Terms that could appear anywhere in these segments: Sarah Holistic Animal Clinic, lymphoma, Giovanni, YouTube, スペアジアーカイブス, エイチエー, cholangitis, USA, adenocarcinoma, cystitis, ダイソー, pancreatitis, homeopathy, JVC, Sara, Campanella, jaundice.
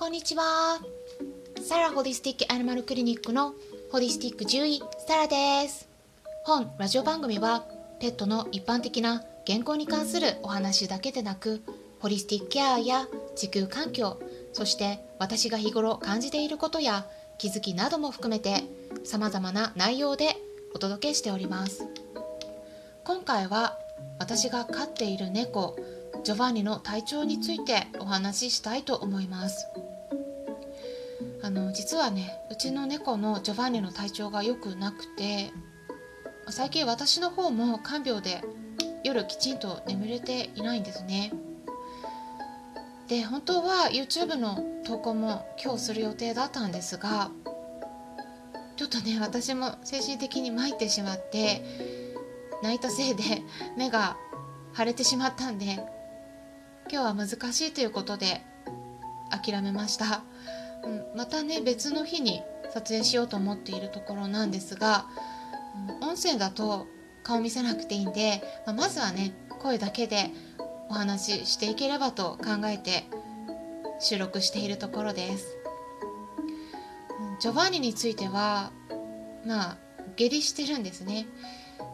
こんにちは。サラホリスティックアニマルクリニックのホリスティック獣医サラです。本ラジオ番組はペットの一般的な健康に関するお話だけでなく、ホリスティックケアや地球環境、そして私が日頃感じていることや気づきなども含めて様々な内容でお届けしております。今回は私が飼っている猫ジョバンニの体調についてお話ししたいと思います。実はね、うちの猫のジョバンニの体調が良くなくて、最近私の方も看病で夜きちんと眠れていないんですね。で、本当は YouTube の投稿も今日する予定だったんですが、ちょっとね、私も精神的に参ってしまって泣いたせいで目が腫れてしまったんで、今日は難しいということで諦めました。またね、別の日に撮影しようと思っているところなんですが、音声だと顔見せなくていいんで、まずはね、声だけでお話ししていければと考えて収録しているところです。ジョバンニについては、下痢してるんですね。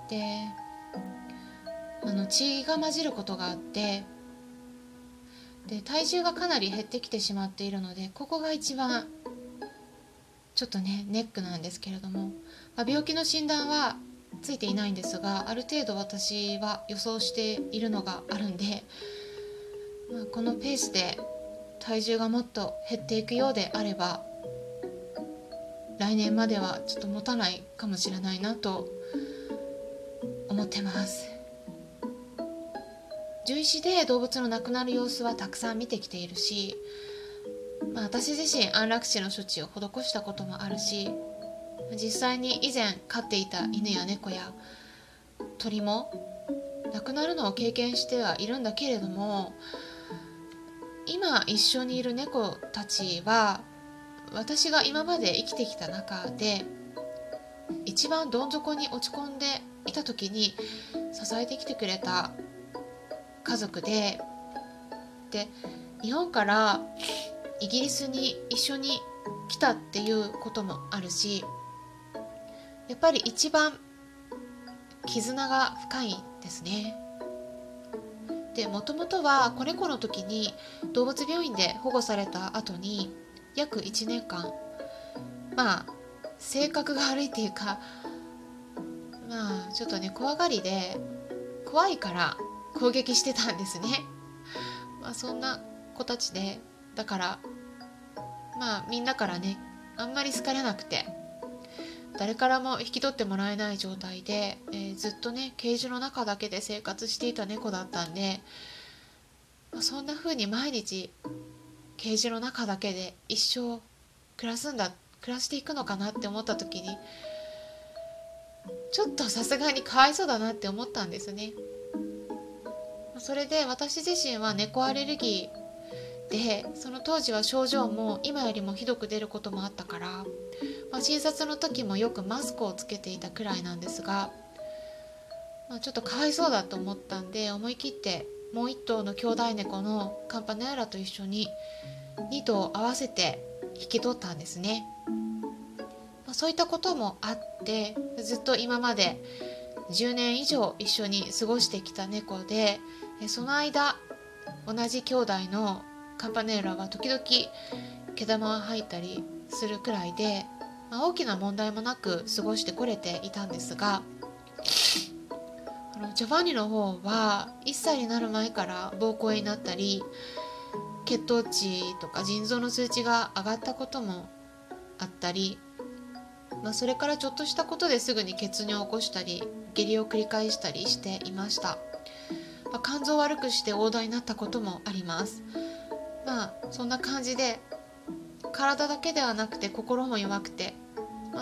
で、血が混じることがあって、で、体重がかなり減ってきてしまっているので、ここが一番ちょっとねネックなんですけれども、病気の診断はついていないんですが、ある程度私は予想しているのがあるんで、このペースで体重がもっと減っていくようであれば、来年まではちょっと持たないかもしれないなと思ってます。獣医師で動物の亡くなる様子はたくさん見てきているし、私自身安楽死の処置を施したこともあるし、実際に以前飼っていた犬や猫や鳥も亡くなるのを経験してはいるんだけれども、今一緒にいる猫たちは私が今まで生きてきた中で一番どん底に落ち込んでいた時に支えてきてくれた家族で、日本からイギリスに一緒に来たっていうこともあるし、やっぱり一番絆が深いですね。で、もともとは子猫の時に動物病院で保護された後に約1年間、性格が悪いっていうか、ちょっとね怖がりで、怖いから攻撃してたんですね。そんな子たちで、だからみんなからねあんまり好かれなくて、誰からも引き取ってもらえない状態で、ずっとねケージの中だけで生活していた猫だったんで、そんな風に毎日ケージの中だけで一生暮らしていくのかなって思った時に、ちょっとさすがにかわいそうだなって思ったんですね。それで私自身は猫アレルギーで、その当時は症状も今よりもひどく出ることもあったから、診察の時もよくマスクをつけていたくらいなんですが、ちょっとかわいそうだと思ったんで、思い切ってもう一頭の兄弟猫のカンパネーラと一緒に2頭合わせて引き取ったんですね。そういったこともあって、ずっと今まで10年以上一緒に過ごしてきた猫で、その間同じ兄弟のカンパネーラは時々毛玉が入ったりするくらいで、大きな問題もなく過ごしてこれていたんですが、ジョバンニの方は1歳になる前から膀胱炎になったり、血糖値とか腎臓の数値が上がったこともあったり、それからちょっとしたことですぐに血尿を起こしたり下痢を繰り返したりしていました。肝臓を悪くして黄疸になったこともあります。そんな感じで体だけではなくて心も弱くて、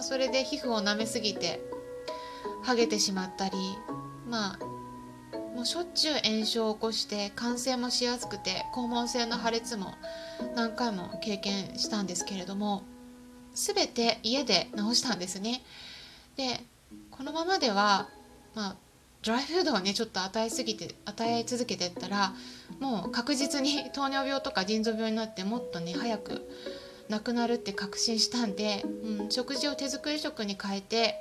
それで皮膚を舐めすぎてハゲてしまったり、もうしょっちゅう炎症を起こして感染もしやすくて、肛門腺の破裂も何回も経験したんですけれども、全て家で治したんですね。で、このままでは、ドライフードをねちょっと与え続けてったら、もう確実に糖尿病とか腎臓病になって、もっとね早くなくなるって確信したんで、食事を手作り食に変えて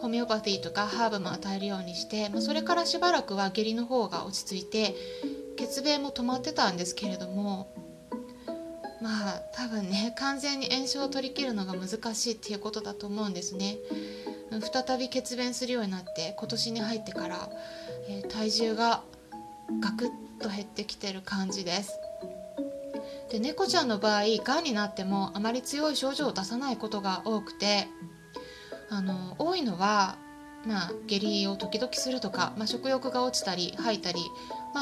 ホメオパティとかハーブも与えるようにして、それからしばらくは下痢の方が落ち着いて血便も止まってたんですけれども、多分ね完全に炎症を取り切るのが難しいっていうことだと思うんですね。再び血便するようになって今年に入ってから、体重がガクッと減ってきてる感じです。で、猫ちゃんの場合、がんになってもあまり強い症状を出さないことが多くて、多いのは、下痢を時々するとか、食欲が落ちたり吐いたり、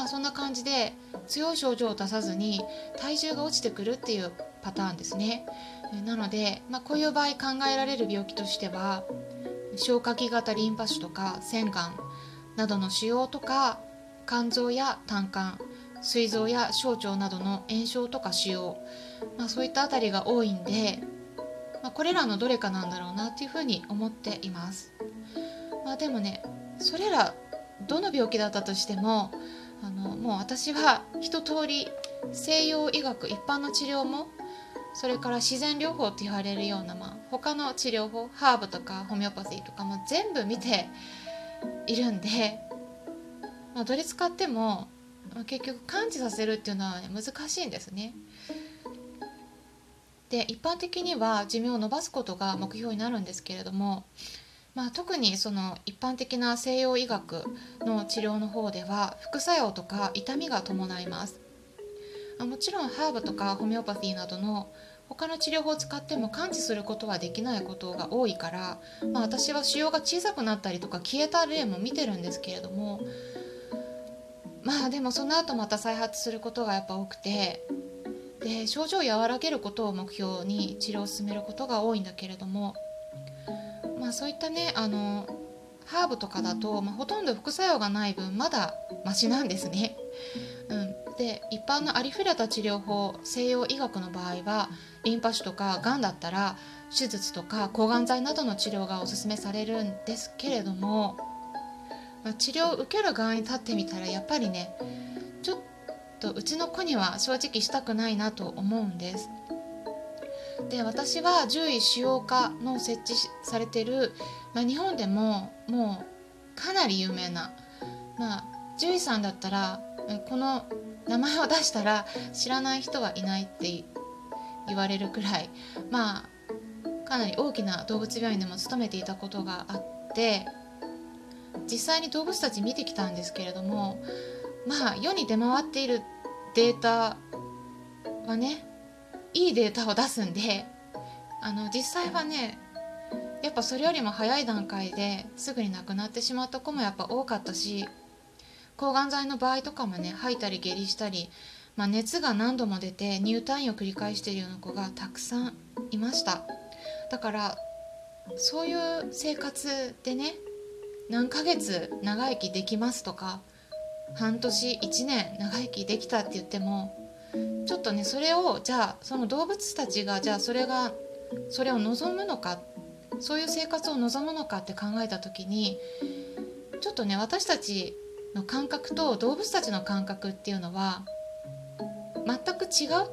そんな感じで強い症状を出さずに体重が落ちてくるっていうパターンですね。なので、こういう場合考えられる病気としては、消化器型リンパ腫とか腺がんなどの腫瘍とか、肝臓や胆管、膵臓や小腸などの炎症とか腫瘍、そういったあたりが多いんで、これらのどれかなんだろうなっていうふうに思っています。でもね、それらどの病気だったとしても、もう私は一通り西洋医学一般の治療も、それから自然療法って言われるような、他の治療法、ハーブとかホメオパティとかも全部見ているんで、どれ使っても結局完治させるっていうのは、難しいんですね。で、一般的には寿命を延ばすことが目標になるんですけれども、特にその一般的な西洋医学の治療の方では、副作用とか痛みが伴います。もちろんハーブとかホメオパティなどの他の治療法を使っても完治することはできないことが多いから、私は腫瘍が小さくなったりとか消えた例も見てるんですけれども、でもその後また再発することがやっぱ多くて、で、症状を和らげることを目標に治療を進めることが多いんだけれども、そういったねハーブとかだと、ほとんど副作用がない分まだマシなんですね。で、一般のありふれた治療法、西洋医学の場合は、リンパ腫とかがんだったら手術とか抗がん剤などの治療がおすすめされるんですけれども、治療を受ける側に立ってみたら、やっぱりねちょっとうちの子には正直したくないなと思うんです。で、私は獣医腫瘍科の設置されている、日本でももうかなり有名な、獣医さんだったらこの名前を出したら知らない人はいないって言われるくらい、かなり大きな動物病院でも勤めていたことがあって、実際に動物たち見てきたんですけれども、世に出回っているデータはね、いいデータを出すんで、実際はねやっぱそれよりも早い段階ですぐに亡くなってしまった子もやっぱ多かったし、抗がん剤の場合とかもね、吐いたり下痢したり、熱が何度も出て入退院を繰り返しているような子がたくさんいました。だからそういう生活でね、何ヶ月長生きできますとか、半年1年長生きできたって言っても、ちょっとねそれをじゃあその動物たちがじゃあそれを望むのか、そういう生活を望むのかって考えた時に、ちょっとね私たちの感覚と動物たちの感覚っていうのは全く違う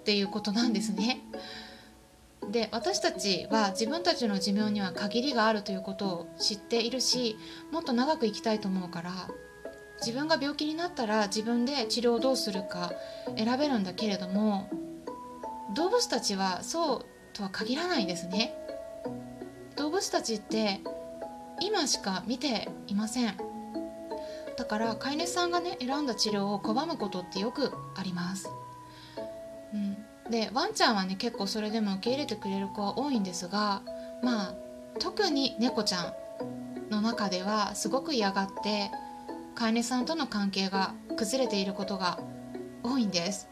っていうことなんですね。で、私たちは自分たちの寿命には限りがあるということを知っているし、もっと長く生きたいと思うから、自分が病気になったら自分で治療をどうするか選べるんだけれども、動物たちはそうとは限らないんですね。動物たちって今しか見ていません。だから飼い主さんがね選んだ治療を拒むことってよくあります。で、ワンちゃんはね結構それでも受け入れてくれる子は多いんですが、特に猫ちゃんの中ではすごく嫌がって飼い主さんとの関係が崩れていることが多いんです。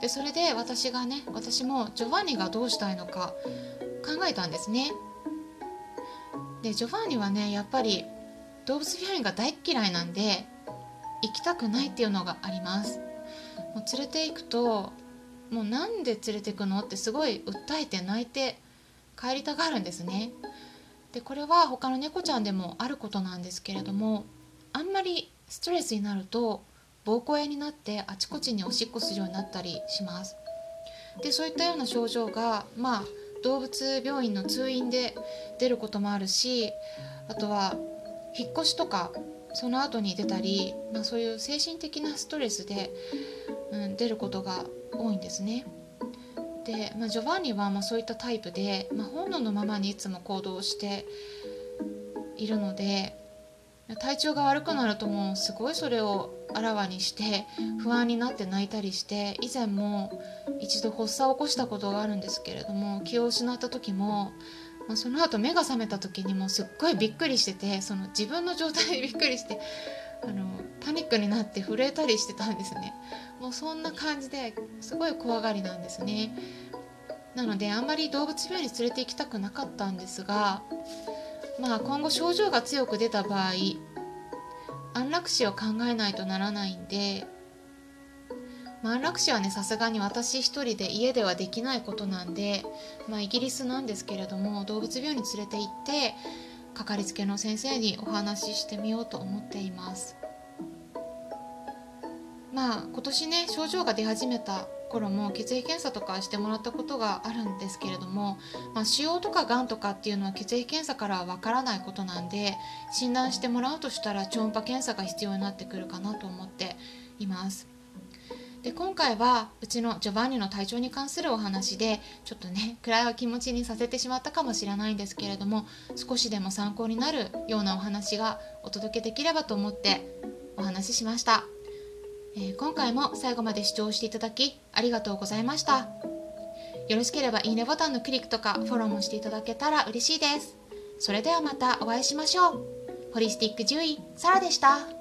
で、それで私もジョバンニがどうしたいのか考えたんですね。で、ジョバンニはねやっぱり動物病院が大嫌いなんで行きたくないっていうのがあります。もう連れて行くと、もうなんで連れてくのってすごい訴えて泣いて帰りたがるんですね。でこれは他の猫ちゃんでもあることなんですけれども、あんまりストレスになると膀胱炎になってあちこちにおしっこするようになったりします。でそういったような症状が、動物病院の通院で出ることもあるし、あとは引っ越しとかその後に出たり、そういう精神的なストレスで、出ることが多いんですね。で、ジョバンニはそういったタイプで、本能のままにいつも行動しているので、体調が悪くなるともうすごいそれをあらわにして不安になって泣いたりして、以前も一度発作を起こしたことがあるんですけれども、気を失った時も、その後目が覚めた時にもすっごいびっくりしてて、その自分の状態でびっくりして、パニックになって震えたりしてたんですね。もうそんな感じですごい怖がりなんですね。なのであんまり動物病院に連れて行きたくなかったんですが、今後症状が強く出た場合、安楽死を考えないとならないんで、安楽死はね、さすがに私一人で家ではできないことなんで、イギリスなんですけれども、動物病院に連れて行ってかかりつけの先生にお話ししてみようと思っています。今年ね、症状が出始めた頃も血液検査とかしてもらったことがあるんですけれども、腫瘍とかがんとかっていうのは血液検査からはわからないことなんで、診断してもらうとしたら超音波検査が必要になってくるかなと思っています。で今回はうちのジョバンニの体調に関するお話で、ちょっとね暗い気持ちにさせてしまったかもしれないんですけれども、少しでも参考になるようなお話がお届けできればと思ってお話ししました。今回も最後まで視聴していただきありがとうございました。よろしければいいねボタンのクリックとかフォローもしていただけたら嬉しいです。それではまたお会いしましょう。ホリスティック獣医、サラでした。